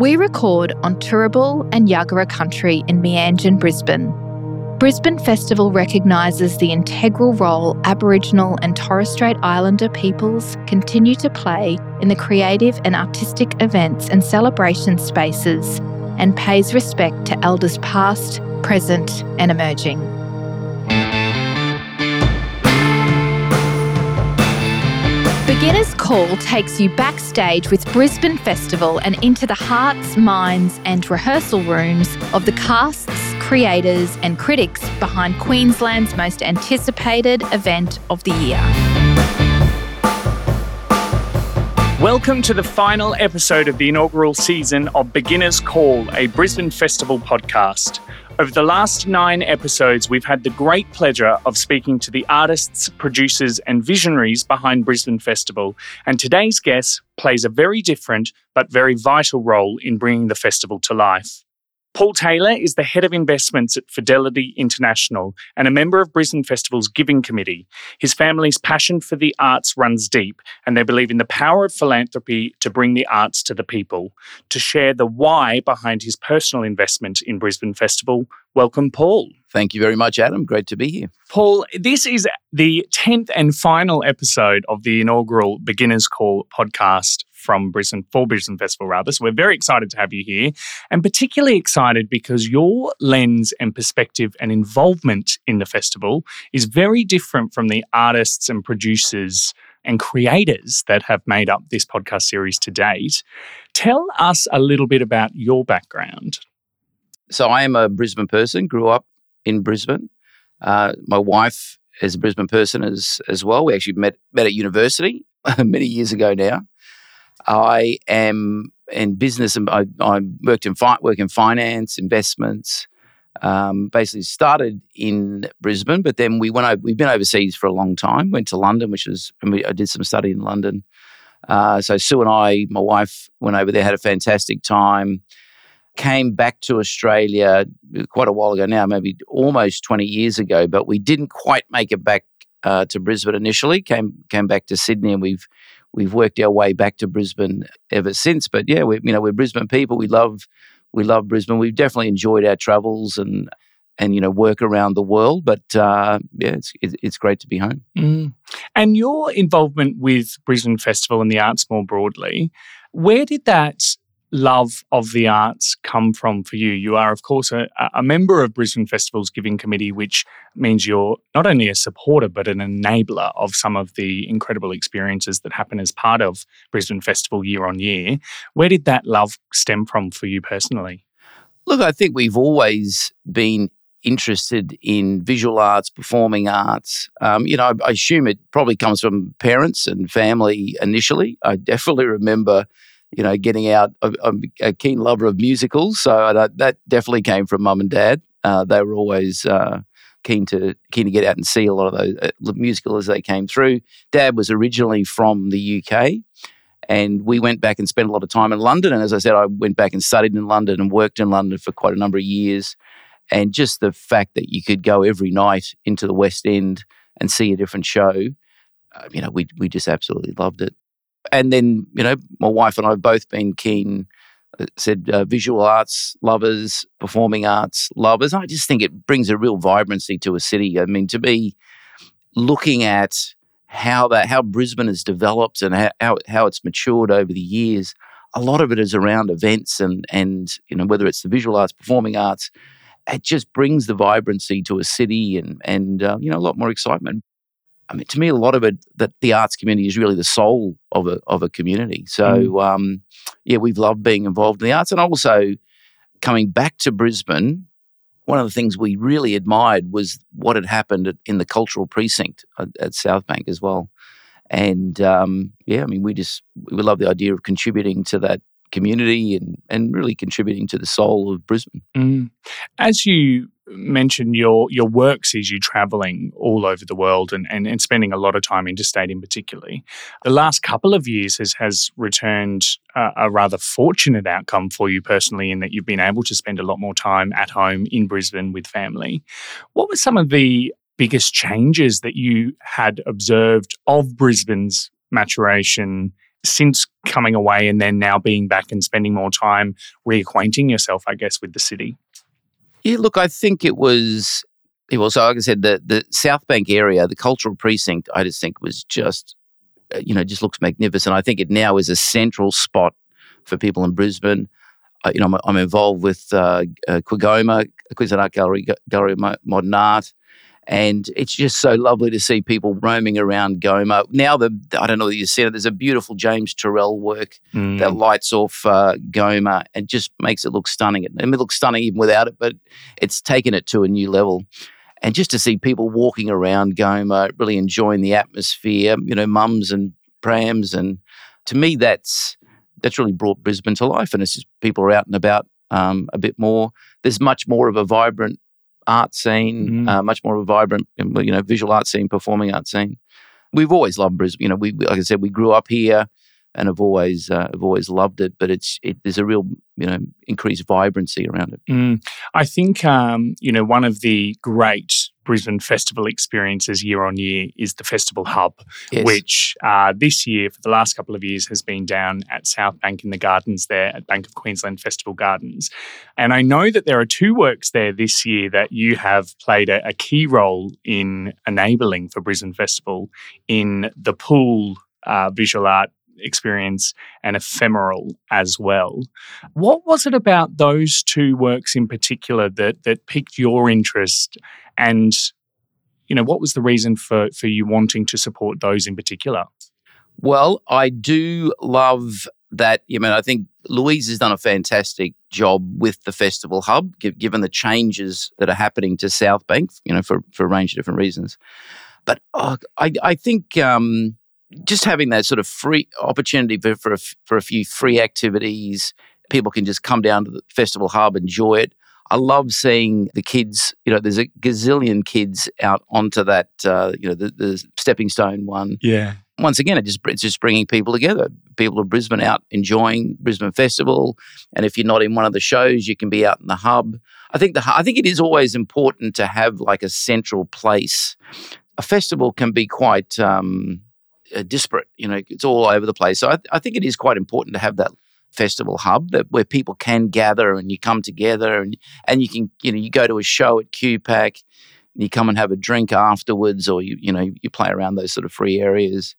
We record on Turrbal and Yagara country in Meanjin, Brisbane. Brisbane Festival recognises the integral role Aboriginal and Torres Strait Islander peoples continue to play in the creative and artistic events and celebration spaces, and pays respect to elders past, present and emerging. Beginner's Call takes you backstage with Brisbane Festival and into the hearts, minds and rehearsal rooms of the casts, creators and critics behind Queensland's most anticipated event of the year. Welcome to the final episode of the inaugural season of Beginner's Call, a Brisbane Festival podcast. Over the last 9 episodes, we've had the great pleasure of speaking to the artists, producers and visionaries behind Brisbane Festival, and today's guest plays a very different but very vital role in bringing the festival to life. Paul Taylor is the Head of Investments at Fidelity International and a member of Brisbane Festival's Giving Committee. His family's passion for the arts runs deep, and they believe in the power of philanthropy to bring the arts to the people. To share the why behind his personal investment in Brisbane Festival, welcome, Paul. Thank you very much, Adam. Great to be here. Paul, this is the 10th and final episode of the inaugural Beginner's Call podcast for Brisbane Festival. So we're very excited to have you here, and particularly excited because your lens and perspective and involvement in the festival is very different from the artists and producers and creators that have made up this podcast series to date. Tell us a little bit about your background. So I am a Brisbane person, grew up in Brisbane. My wife is a Brisbane person as well. We actually met at university many years ago now. I am in business, and I work in finance, investments. Basically started in Brisbane, but then we've been overseas for a long time. Went to London, I did some study in London. So Sue and I, my wife, went over there, had a fantastic time. Came back to Australia quite a while ago now, maybe almost 20 years ago, but we didn't quite make it back to Brisbane initially. Came back to Sydney, and We've worked our way back to Brisbane ever since. But yeah, we're Brisbane people. We love Brisbane. We've definitely enjoyed our travels and work around the world. But it's great to be home. Mm. And your involvement with Brisbane Festival and the arts more broadly, where did that love of the arts come from for you? You are, of course, a member of Brisbane Festival's Giving Committee, which means you're not only a supporter but an enabler of some of the incredible experiences that happen as part of Brisbane Festival year on year. Where did that love stem from for you personally? Look, I think we've always been interested in visual arts, performing arts. I assume it probably comes from parents and family initially. I definitely remember getting out. I'm a keen lover of musicals, so that definitely came from mum and dad. They were always keen to get out and see a lot of those musicals as they came through. Dad was originally from the UK, and we went back and spent a lot of time in London. And as I said, I went back and studied in London and worked in London for quite a number of years. And just the fact that you could go every night into the West End and see a different show, we just absolutely loved it. And then, my wife and I have both been visual arts lovers, performing arts lovers. I just think it brings a real vibrancy to a city. I mean, to be looking at how Brisbane has developed and how it's matured over the years, a lot of it is around events and whether it's the visual arts, performing arts, it just brings the vibrancy to a city and a lot more excitement. I mean, to me, a lot of it, that the arts community is really the soul of a community. So, we've loved being involved in the arts. And also, coming back to Brisbane, one of the things we really admired was what had happened in the cultural precinct at Southbank as well. And, we love the idea of contributing to that community and really contributing to the soul of Brisbane. Mm. As you mentioned, your work sees you travelling all over the world and spending a lot of time interstate in particular. The last couple of years has returned a rather fortunate outcome for you personally, in that you've been able to spend a lot more time at home in Brisbane with family. What were some of the biggest changes that you had observed of Brisbane's maturation since coming away and then now being back and spending more time reacquainting yourself, I guess, with the city? Yeah, look, I think it was like I said, the South Bank area, the cultural precinct, I just think was just, just looks magnificent. I think it now is a central spot for people in Brisbane. I'm involved with QAGOMA, Queensland Art Gallery of Modern Art. And it's just so lovely to see people roaming around GOMA. Now, I don't know that you've seen it, there's a beautiful James Turrell work that lights off GOMA and just makes it look stunning. It looks stunning even without it, but it's taken it to a new level. And just to see people walking around GOMA, really enjoying the atmosphere, mums and prams. And to me, that's really brought Brisbane to life. And it's just people are out and about a bit more. There's much more of a vibrant art scene, much more of a vibrant, visual art scene, performing art scene. We've always loved Brisbane. We, like I said, we grew up here and have always loved it, but there's a real, increased vibrancy around it. I think, one of the great Brisbane Festival experiences year on year is the Festival Hub, yes, which this year, for the last couple of years, has been down at South Bank in the gardens there at Bank of Queensland Festival Gardens. And I know that there are two works there this year that you have played a key role in enabling for Brisbane Festival in the pool visual art experience and ephemeral as well. What was it about those two works in particular that piqued your interest, and what was the reason for you wanting to support those in particular? Well, I do love that. I think Louise has done a fantastic job with the Festival Hub, given the changes that are happening to South Bank, for a range of different reasons. But I think just having that sort of free opportunity for a few free activities, people can just come down to the Festival Hub, enjoy it. I love seeing the kids. There's a gazillion kids out onto that, the stepping stone one. Yeah. Once again, it's just bringing people together. People of Brisbane out enjoying Brisbane Festival, and if you're not in one of the shows, you can be out in the hub. I think it is always important to have like a central place. A festival can be quite disparate. It's all over the place. So I think it is quite important to have that Festival Hub where people can gather and you come together and you can, you go to a show at QPAC and you come and have a drink afterwards, or you play around those sort of free areas,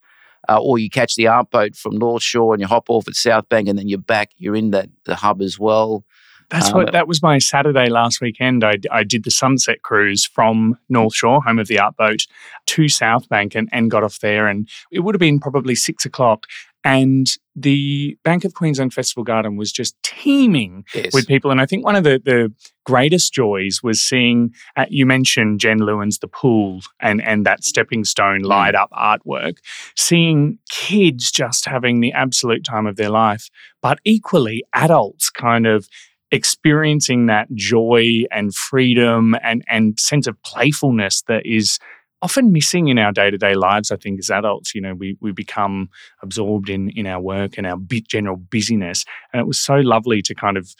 or you catch the art boat from North Shore and you hop off at South Bank and then you're back, you're in the hub as well. That's that was my Saturday last weekend. I did the sunset cruise from North Shore, home of the art boat, to South Bank and got off there. And it would have been probably 6 o'clock. And the Bank of Queensland Festival Garden was just teeming, yes, with people. And I think one of the greatest joys was seeing, you mentioned Jen Lewin's The Pool and that stepping stone light up artwork, seeing kids just having the absolute time of their life, but equally adults kind of experiencing that joy and freedom and sense of playfulness that is often missing in our day-to-day lives, I think, as adults. We become absorbed in our work and our general busyness. And it was so lovely to kind of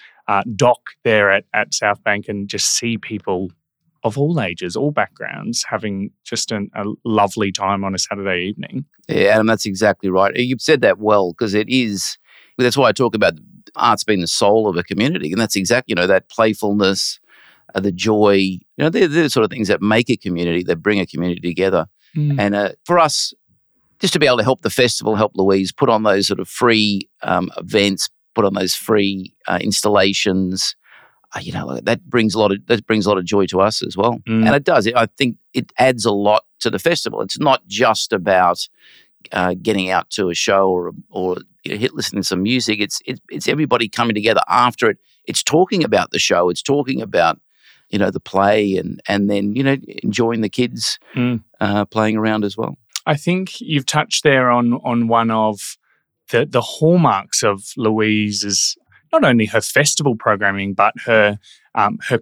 dock there at South Bank and just see people of all ages, all backgrounds, having just a lovely time on a Saturday evening. Yeah, Adam, that's exactly right. You've said that well, because it is. That's why I talk about art's being the soul of a community. And that's exactly, that playfulness, the joy, they're the sort of things that make a community, that bring a community together. And for us, just to be able to help the festival, help Louise, put on those sort of free events, put on those free installations, that brings a lot of joy to us as well. And it does. I think it adds a lot to the festival. It's not just about getting out to a show or listening to some music. It's everybody coming together after it. It's talking about the show. It's talking about the play and then enjoying the kids playing around as well. I think you've touched there on one of the hallmarks of Louise's, not only her festival programming but her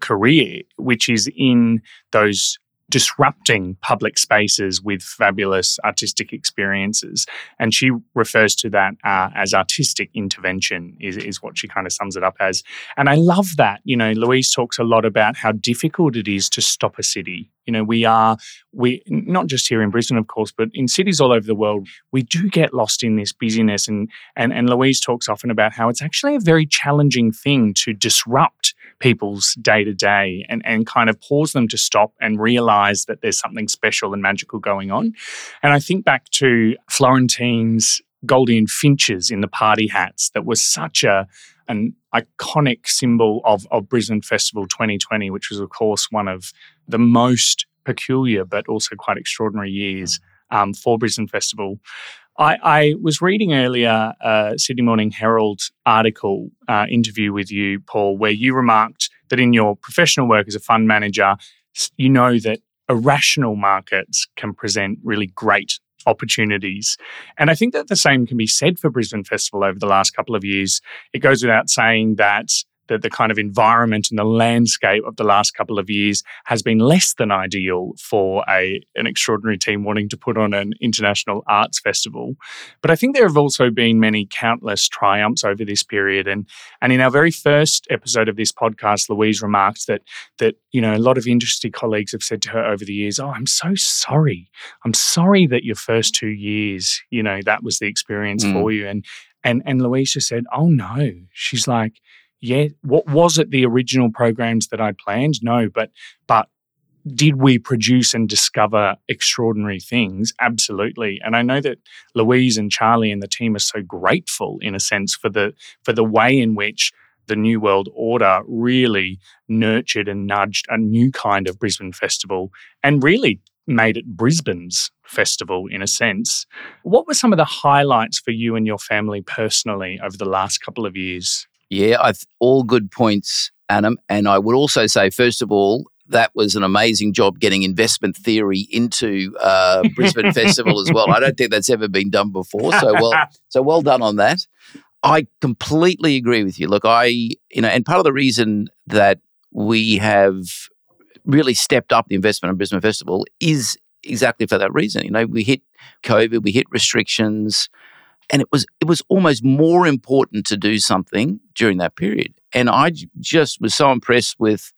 career, which is in those disrupting public spaces with fabulous artistic experiences. And she refers to that as artistic intervention is what she kind of sums it up as. And I love that. You know, Louise talks a lot about how difficult it is to stop a city. You know, we not just here in Brisbane, of course, but in cities all over the world, we do get lost in this busyness. And Louise talks often about how it's actually a very challenging thing to disrupt people's day-to-day and kind of pause them to stop and realise that there's something special and magical going on. And I think back to Florentine's Goldie and Finch's in the party hats that was such an iconic symbol of Brisbane Festival 2020, which was, of course, one of the most peculiar but also quite extraordinary years for Brisbane Festival. I was reading earlier a Sydney Morning Herald article, interview with you, Paul, where you remarked that in your professional work as a fund manager, you know that irrational markets can present really great opportunities. And I think that the same can be said for Brisbane Festival over the last couple of years. It goes without saying that the kind of environment and the landscape of the last couple of years has been less than ideal for an extraordinary team wanting to put on an international arts festival. But I think there have also been many countless triumphs over this period. And in our very first episode of this podcast, Louise remarked that you know, a lot of industry colleagues have said to her over the years, "Oh, I'm so sorry. I'm sorry that your first 2 years, you know, that was the experience for you." And Louise just said, "Oh no." She's like, "Yeah, what was it the original programs that I planned? No, but did we produce and discover extraordinary things? Absolutely." And I know that Louise and Charlie and the team are so grateful, in a sense, for the way in which the New World Order really nurtured and nudged a new kind of Brisbane Festival and really made it Brisbane's festival, in a sense. What were some of the highlights for you and your family personally over the last couple of years? Yeah, all good points, Adam. And I would also say, first of all, that was an amazing job getting investment theory into Brisbane Festival as well. I don't think that's ever been done before. So well done on that. I completely agree with you. Look, and part of the reason that we have really stepped up the investment in Brisbane Festival is exactly for that reason. You know, we hit COVID, we hit restrictions. And it was almost more important to do something during that period. And I just was so impressed with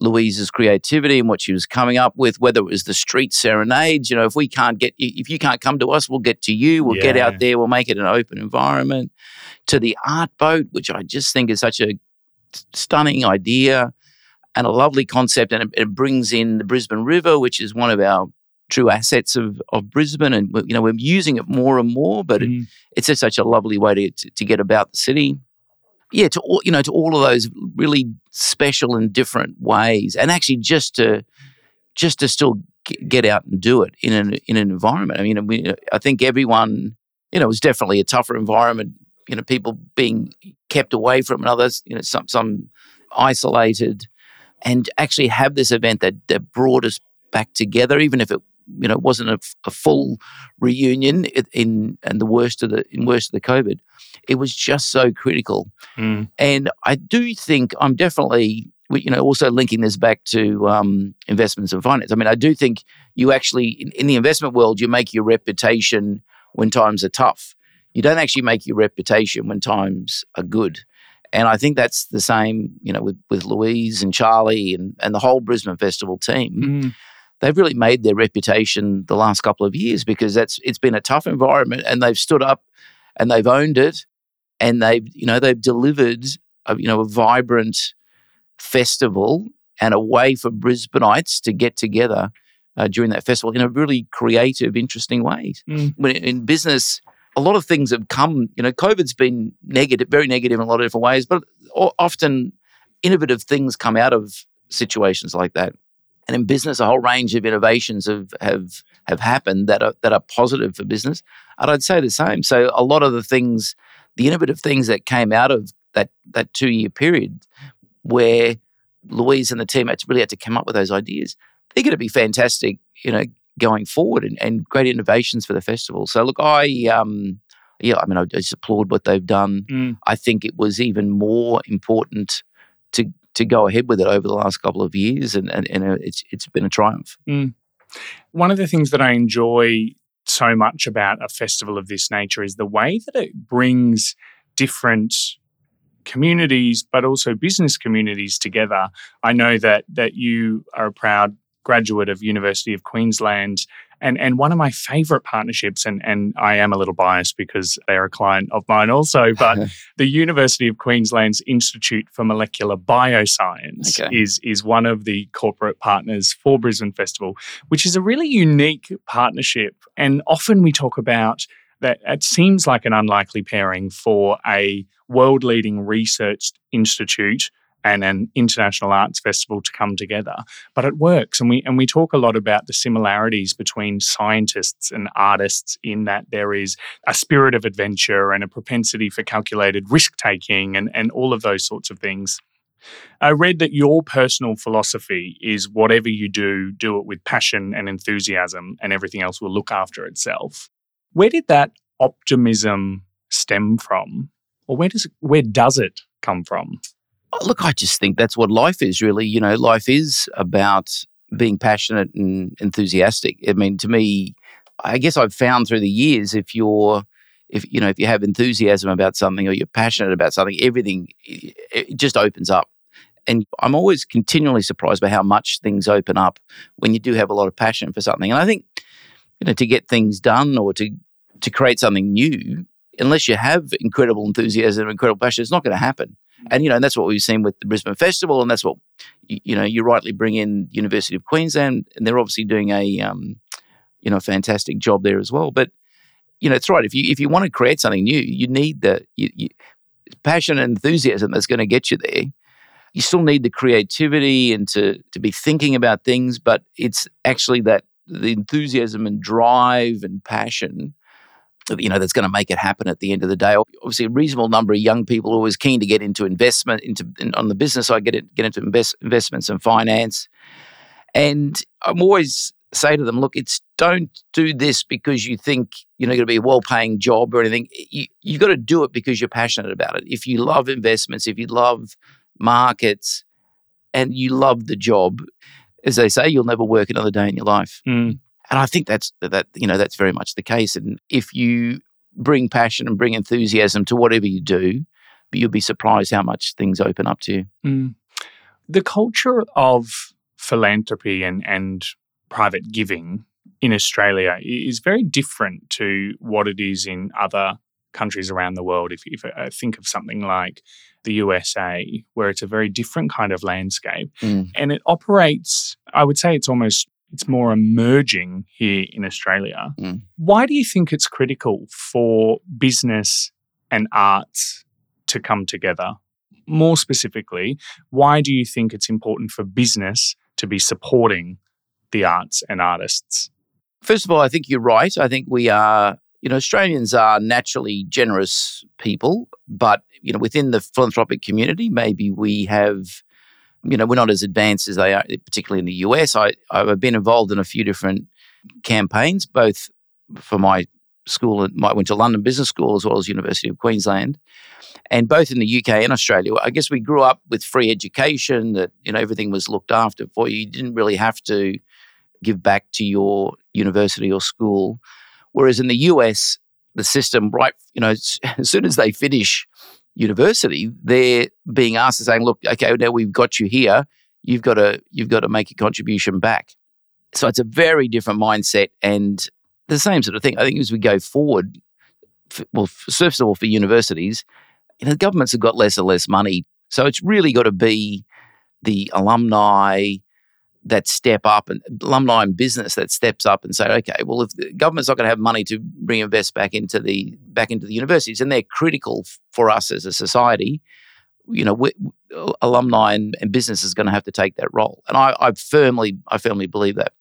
Louise's creativity and what she was coming up with, whether it was the street serenades, you know, if you can't come to us, we'll get to you, we'll get out there, we'll make it an open environment, to the art boat, which I just think is such a stunning idea and a lovely concept. And it brings in the Brisbane River, which is one of our true assets of Brisbane, and you know, we're using it more and more, but it's just such a lovely way to get about the city. Yeah, to all of those really special and different ways, and actually just to still get out and do it in an environment. I mean, I think everyone, you know, it was definitely a tougher environment. You know, people being kept away from another, you know, some isolated, and actually have this event that brought us back together, even if it, you know, wasn't a full reunion in the worst of the COVID. It was just so critical. And I do think I'm definitely, you know, also linking this back to investments and finance. I mean, I do think you actually, in the investment world, you make your reputation when times are tough. You don't actually make your reputation when times are good. And I think that's the same, you know, with Louise and Charlie and the whole Brisbane Festival team. They've really made their reputation the last couple of years, because it's been a tough environment, and they've stood up and they've owned it, and they've delivered a vibrant festival and a way for Brisbaneites to get together during that festival in a really creative, interesting way. When in business, a lot of things have come, you know, COVID's been negative, very negative in a lot of different ways, but often innovative things come out of situations like that. And in business, a whole range of innovations have happened that are positive for business. And I'd say the same. So a lot of the innovative things that came out of that 2 year period, where Louise and the team really had to come up with those ideas, they're going to be fantastic, you know, going forward and great innovations for the festival. So look, I just applaud what they've done. I think it was even more important to to go ahead with it over the last couple of years, and it's been a triumph. Mm. One of the things that I enjoy so much about a festival of this nature is the way that it brings different communities, but also business communities together. I know that you are a proud graduate of University of Queensland, and one of my favourite partnerships, and I am a little biased because they're a client of mine also, but the University of Queensland's Institute for Molecular Bioscience is one of the corporate partners for Brisbane Festival, which is a really unique partnership. And often we talk about that it seems like an unlikely pairing for a world-leading research institute and an international arts festival to come together, but it works. And we talk a lot about the similarities between scientists and artists in that there is a spirit of adventure and a propensity for calculated risk-taking and all of those sorts of things. I read that your personal philosophy is whatever you do, do it with passion and enthusiasm, and everything else will look after itself. Where did that optimism stem from? Or where does it come from? Look, I just think that's what life is, really. You know, life is about being passionate and enthusiastic. I mean, to me, I guess I've found through the years, if you have enthusiasm about something or you're passionate about something, everything it just opens up. And I'm always continually surprised by how much things open up when you do have a lot of passion for something. And I think, you know, to get things done or to create something new, unless you have incredible enthusiasm, incredible passion, it's not going to happen. And, you know, that's what we've seen with the Brisbane Festival, and that's what, you know, you rightly bring in University of Queensland, and they're obviously doing a fantastic job there as well. But, you know, it's right. If you want to create something new, you need the passion and enthusiasm that's going to get you there. You still need the creativity and to be thinking about things, but it's actually that the enthusiasm and drive and passion, you know, that's going to make it happen at the end of the day. Obviously, a reasonable number of young people are always keen to get into investment, on the business side, get into investments and finance. And I'm always say to them, look, don't do this because you think you're not going to be a well-paying job or anything. You've got to do it because you're passionate about it. If you love investments, if you love markets, and you love the job, as they say, you'll never work another day in your life. Mm. And I think that's very much the case. And if you bring passion and bring enthusiasm to whatever you do, you'll be surprised how much things open up to you. Mm. The culture of philanthropy and private giving in Australia is very different to what it is in other countries around the world. If I think of something like the USA, where it's a very different kind of landscape, and it operates, I would say it's more emerging here in Australia. Mm. Why do you think it's critical for business and arts to come together? More specifically, why do you think it's important for business to be supporting the arts and artists? First of all, I think you're right. I think we are, you know, Australians are naturally generous people, but, you know, within the philanthropic community, maybe we have, you know, we're not as advanced as they are, particularly in the US. I've been involved in a few different campaigns, both for my school. I went to London Business School as well as University of Queensland, and both in the UK and Australia. I guess we grew up with free education, that, you know, everything was looked after for you. You didn't really have to give back to your university or school. Whereas in the US, the system, right, you know, as soon as they finish university, they're being asked to say, look, okay, now we've got you here, you've got to make a contribution back. So it's a very different mindset, and the same sort of thing, I think, as we go forward, first of all, for universities, you know, governments have got less and less money. So it's really got to be the alumni that step up, and alumni and business that steps up and say, okay, well, if the government's not going to have money to reinvest back into the universities, and they're critical for us as a society, you know, alumni and business is going to have to take that role. And I firmly believe that.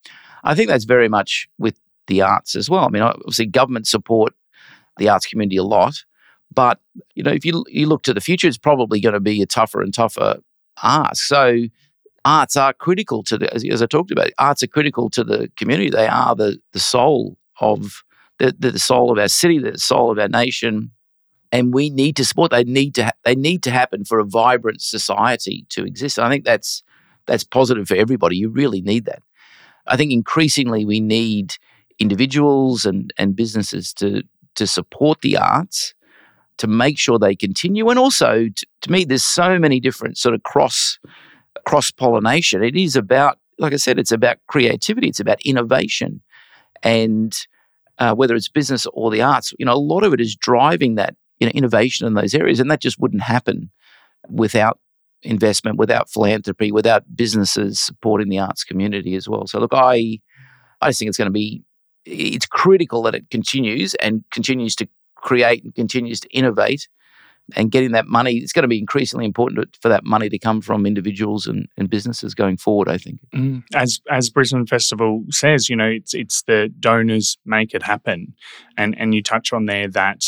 I think that's very much with the arts as well. I mean, obviously, government support the arts community a lot, but, you know, if you look to the future, it's probably going to be a tougher and tougher ask. So arts are critical to as I talked about, arts are critical to the community. They are the soul of our city, the soul of our nation. and we need to support. They need to happen for a vibrant society to exist. And I think that's positive for everybody. You really need that. I think increasingly we need individuals and businesses to support the arts, to make sure they continue. And also, to me, there's so many different sort of cross-pollination. It is about, like I said, it's about creativity. It's about innovation. And whether it's business or the arts, a lot of it is driving that innovation in those areas. And that just wouldn't happen without investment, without philanthropy, without businesses supporting the arts community as well. So look, I just think it's critical that it continues and continues to create and continues to innovate, and getting that money, it's going to be increasingly important for that money to come from individuals and businesses going forward, I think. Mm. As Brisbane Festival says, it's the donors make it happen. And you touch on there that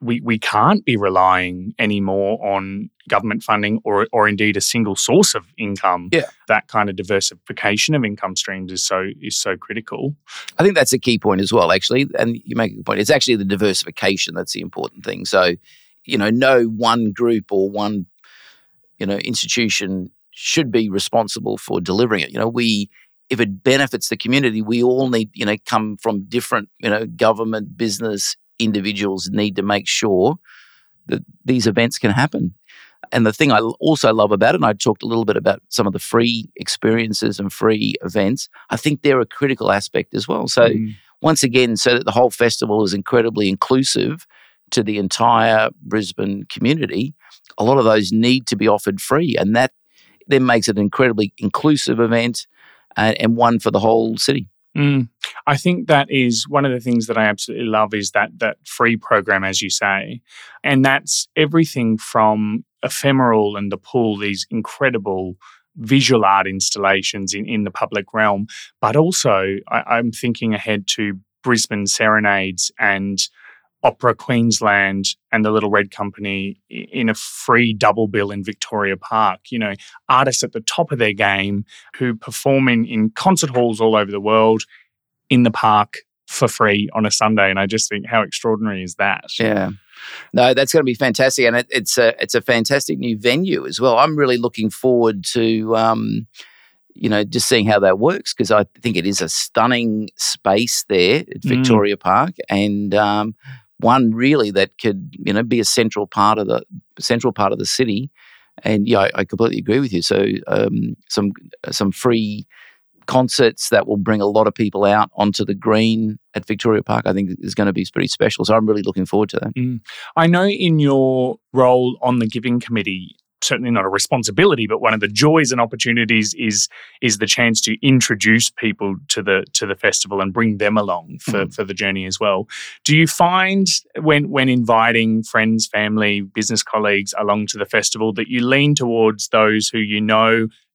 we can't be relying anymore on government funding or indeed a single source of income. Yeah. That kind of diversification of income streams is so critical. I think that's a key point as well, actually. And you make a good point. It's actually the diversification that's the important thing. So, no one group or one, institution should be responsible for delivering it. If it benefits the community, we all need, come from different, government, business, individuals need to make sure that these events can happen. And the thing I also love about it, and I talked a little bit about some of the free experiences and free events, I think they're a critical aspect as well. So once again, so that the whole festival is incredibly inclusive to the entire Brisbane community, a lot of those need to be offered free. And that then makes it an incredibly inclusive event and one for the whole city. Mm. I think that is one of the things that I absolutely love is that free program, as you say, and that's everything from Ephemeral and The Pool, these incredible visual art installations in the public realm, but also I'm thinking ahead to Brisbane Serenades and Opera Queensland and the Little Red Company in a free double bill in Victoria Park. Artists at the top of their game who perform in concert halls all over the world in the park for free on a Sunday. And I just think, how extraordinary is that? Yeah. No, that's going to be fantastic. And it's a fantastic new venue as well. I'm really looking forward to, just seeing how that works, because I think it is a stunning space there at Victoria Park. And, one really that could, be a central part of the city, and I completely agree with you. So some free concerts that will bring a lot of people out onto the green at Victoria Park, I think is going to be pretty special. So I'm really looking forward to that. Mm. I know in your role on the Giving Committee, certainly not a responsibility, but one of the joys and opportunities is the chance to introduce people to the festival and bring them along for the journey as well. Do you find when inviting friends, family, business colleagues along to the festival that you lean towards those who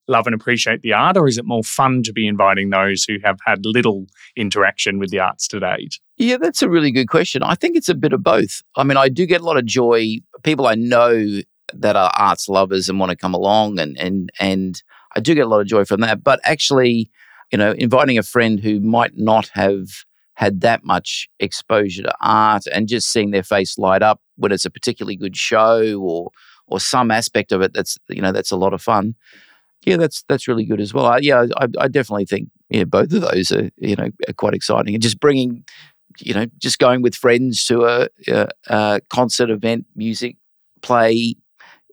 love and appreciate the art, or is it more fun to be inviting those who have had little interaction with the arts to date? Yeah, that's a really good question. I think it's a bit of both. I mean, I do get a lot of joy. People I know that are arts lovers and want to come along, and I do get a lot of joy from that. But actually, inviting a friend who might not have had that much exposure to art and just seeing their face light up when it's a particularly good show or some aspect of it, that's a lot of fun. Yeah, that's really good as well. I definitely think both of those are are quite exciting, and just bringing just going with friends to a concert, event, music, play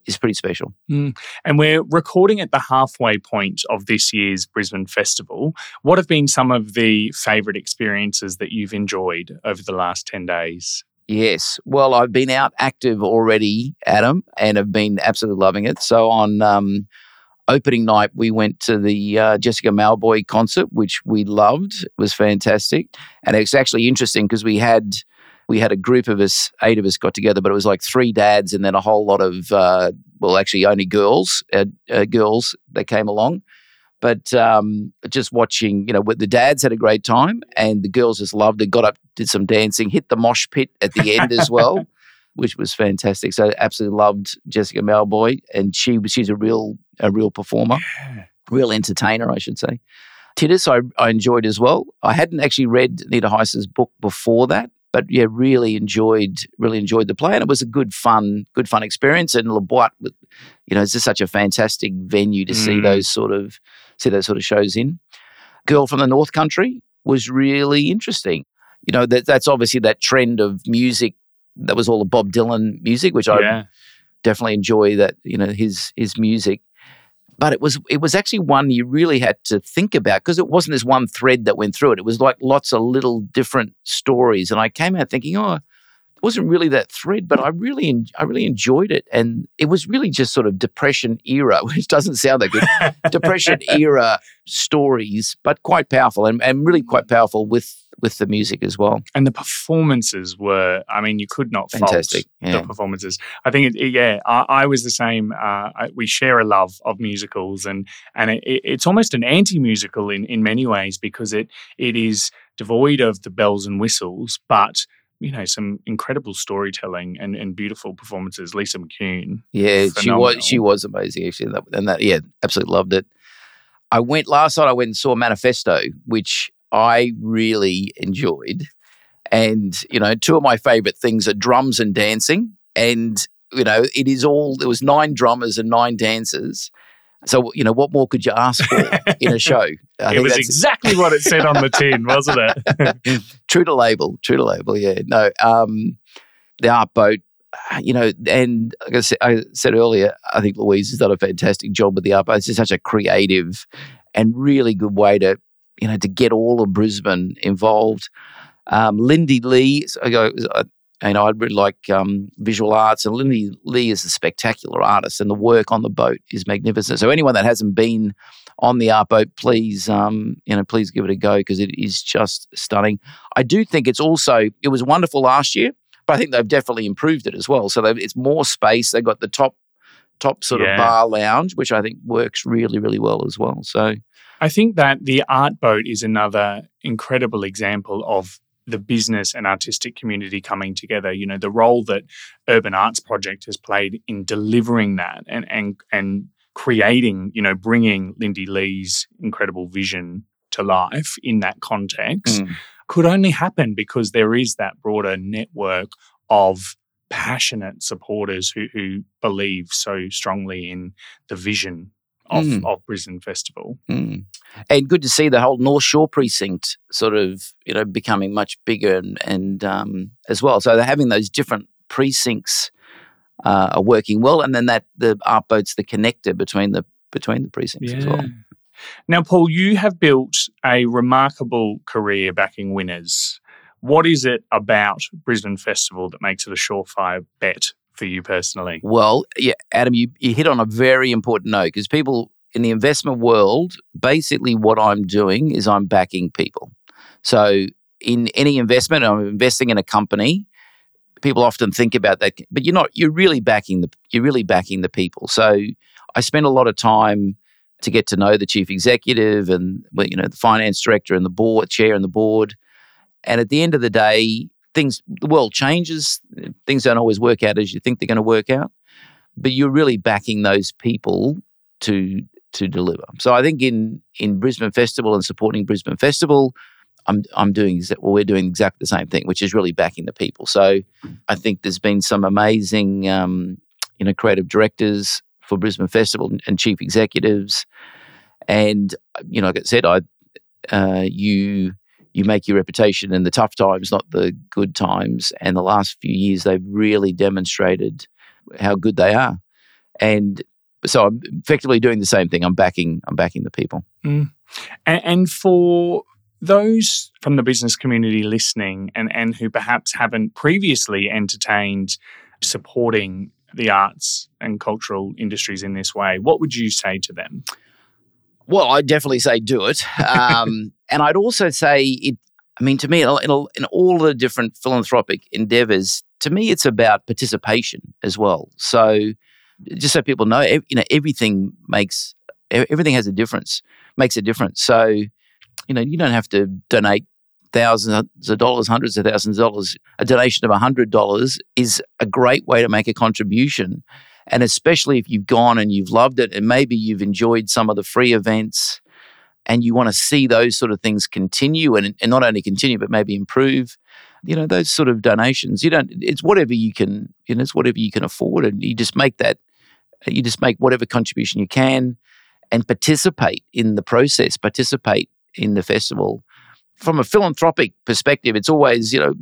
is pretty special. Mm. And we're recording at the halfway point of this year's Brisbane Festival. What have been some of the favourite experiences that you've enjoyed over the last 10 days? Yes. Well, I've been out active already, Adam, and have been absolutely loving it. So on opening night, we went to the Jessica Mauboy concert, which we loved. It was fantastic. And it's actually interesting because we had a group of us, 8 of us got together, but it was like 3 dads and then a whole lot of, actually only girls that came along. But just watching, the dads had a great time and the girls just loved it, got up, did some dancing, hit the mosh pit at the end as well, which was fantastic. So absolutely loved Jessica Mauboy, and she's a real performer, real entertainer, I should say. Titus I enjoyed as well. I hadn't actually read Nita Heiss's book before that, But yeah, really enjoyed the play, and it was a good fun experience. And La Boite, it's just such a fantastic venue to see those sort of shows in. Girl from the North Country was really interesting. That's obviously that trend of music that was all the Bob Dylan music, which I definitely enjoy that, his music. But it was actually one you really had to think about, because it wasn't this one thread that went through it. It was like lots of little different stories, and I came out thinking, it wasn't really that thread, but I really enjoyed it, and it was really just sort of Depression era, which doesn't sound that good. Depression era stories, but quite powerful, and really quite powerful with the music as well. And the performances were, you could not fault the performances. I think, I was the same. We share a love of musicals, and it's almost an anti-musical in many ways, because it is devoid of the bells and whistles, but some incredible storytelling and beautiful performances. Lisa McCune. Yeah, she was amazing, actually. And absolutely loved it. Last night I went and saw Manifesto, which I really enjoyed. And, two of my favourite things are drums and dancing. And, there was 9 drummers and 9 dancers. So, what more could you ask for in a show? It was exactly what it said on the tin, wasn't it? True to label, yeah. No, the Art Boat, and like I said earlier, I think Louise has done a fantastic job with the Art Boat. It's just such a creative and really good way to, to get all of Brisbane involved. Lindy Lee, I really like visual arts, and Lindy Lee is a spectacular artist, and the work on the boat is magnificent. So anyone that hasn't been on the Art Boat, please, please give it a go, because it is just stunning. I do think it was wonderful last year, but I think they've definitely improved it as well. So it's more space. They've got the top sort of bar lounge, which I think works really, really well as well. So I think that the Art Boat is another incredible example of the business and artistic community coming together, the role that Urban Arts Project has played in delivering that and creating, bringing Lindy Lee's incredible vision to life in that context could only happen because there is that broader network of passionate supporters who believe so strongly in the vision of Brisbane Festival. And good to see the whole North Shore precinct sort of, becoming much bigger and as well. So they're having those different precincts are working well, and then that the Art Boat's the connector between the precincts as well. Now, Paul, you have built a remarkable career backing winners. What is it about Brisbane Festival that makes it a surefire bet for you personally? Well, yeah, Adam, you hit on a very important note, because people in the investment world, basically what I'm doing is I'm backing people. So in any investment, I'm investing in a company. People often think about that, but you're not. You're really backing the people. So I spend a lot of time to get to know the chief executive and the finance director and the board chair and the board. And at the end of the day, the world changes. Things don't always work out as you think they're going to work out, but you're really backing those people to deliver. So I think in Brisbane Festival and supporting Brisbane Festival, we're doing exactly the same thing, which is really backing the people. So I think there's been some amazing, creative directors for Brisbane Festival and chief executives, and like I said, You make your reputation in the tough times, not the good times. And the last few years, they've really demonstrated how good they are. And so I'm effectively doing the same thing. I'm backing the people. And for those from the business community listening and who perhaps haven't previously entertained supporting the arts and cultural industries in this way, what would you say to them? Well, I'd definitely say do it. And I'd also say, to me, in all the different philanthropic endeavours, to me, it's about participation as well. So just so people know, everything has a difference, makes a difference. So, you don't have to donate thousands of dollars, hundreds of thousands of dollars. A donation of $100 is a great way to make a contribution. And especially if you've gone and you've loved it, and maybe you've enjoyed some of the free events, and you want to see those sort of things continue and not only continue, but maybe improve. You know, those sort of donations, you don't, it's whatever you can, you know, it's whatever you can afford, and you just make that, you just make whatever contribution you can and participate in the process, participate in the festival. From a philanthropic perspective, it's always, you know,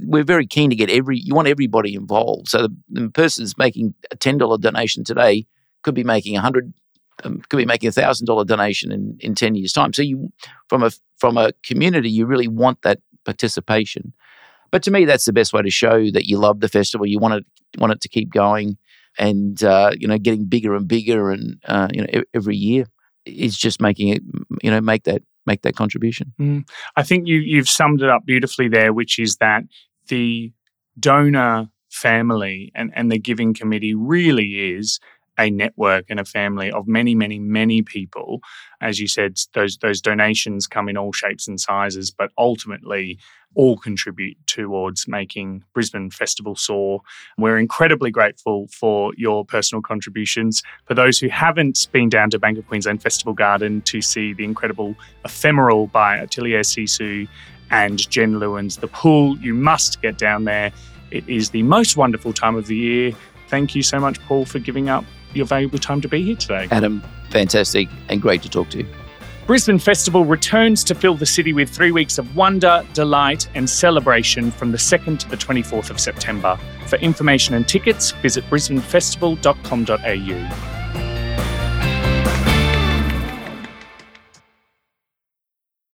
we're very keen to get you want everybody involved. So the person that's making a $10 donation today could be making a $1,000 donation in 10 years' time. So you, from a community, you really want that participation. But to me, that's the best way to show that you love the festival. You want it to keep going, and you know, getting bigger and bigger, and you know, every year is just making it. You know, make that contribution. Mm. I think you've summed it up beautifully there, which is that the donor family and the giving committee really is a network and a family of many, many, many people. As you said, those donations come in all shapes and sizes, but ultimately all contribute towards making Brisbane Festival soar. We're incredibly grateful for your personal contributions. For those who haven't been down to Bank of Queensland Festival Garden to see the incredible Ephemeral by Atelier Sisu and Jen Lewins, The Pool, you must get down there. It is the most wonderful time of the year. Thank you so much, Paul, for giving up your valuable time to be here today. Adam, fantastic and great to talk to you. Brisbane Festival returns to fill the city with 3 weeks of wonder, delight and celebration from the 2nd to the 24th of September. For information and tickets, visit brisbanefestival.com.au.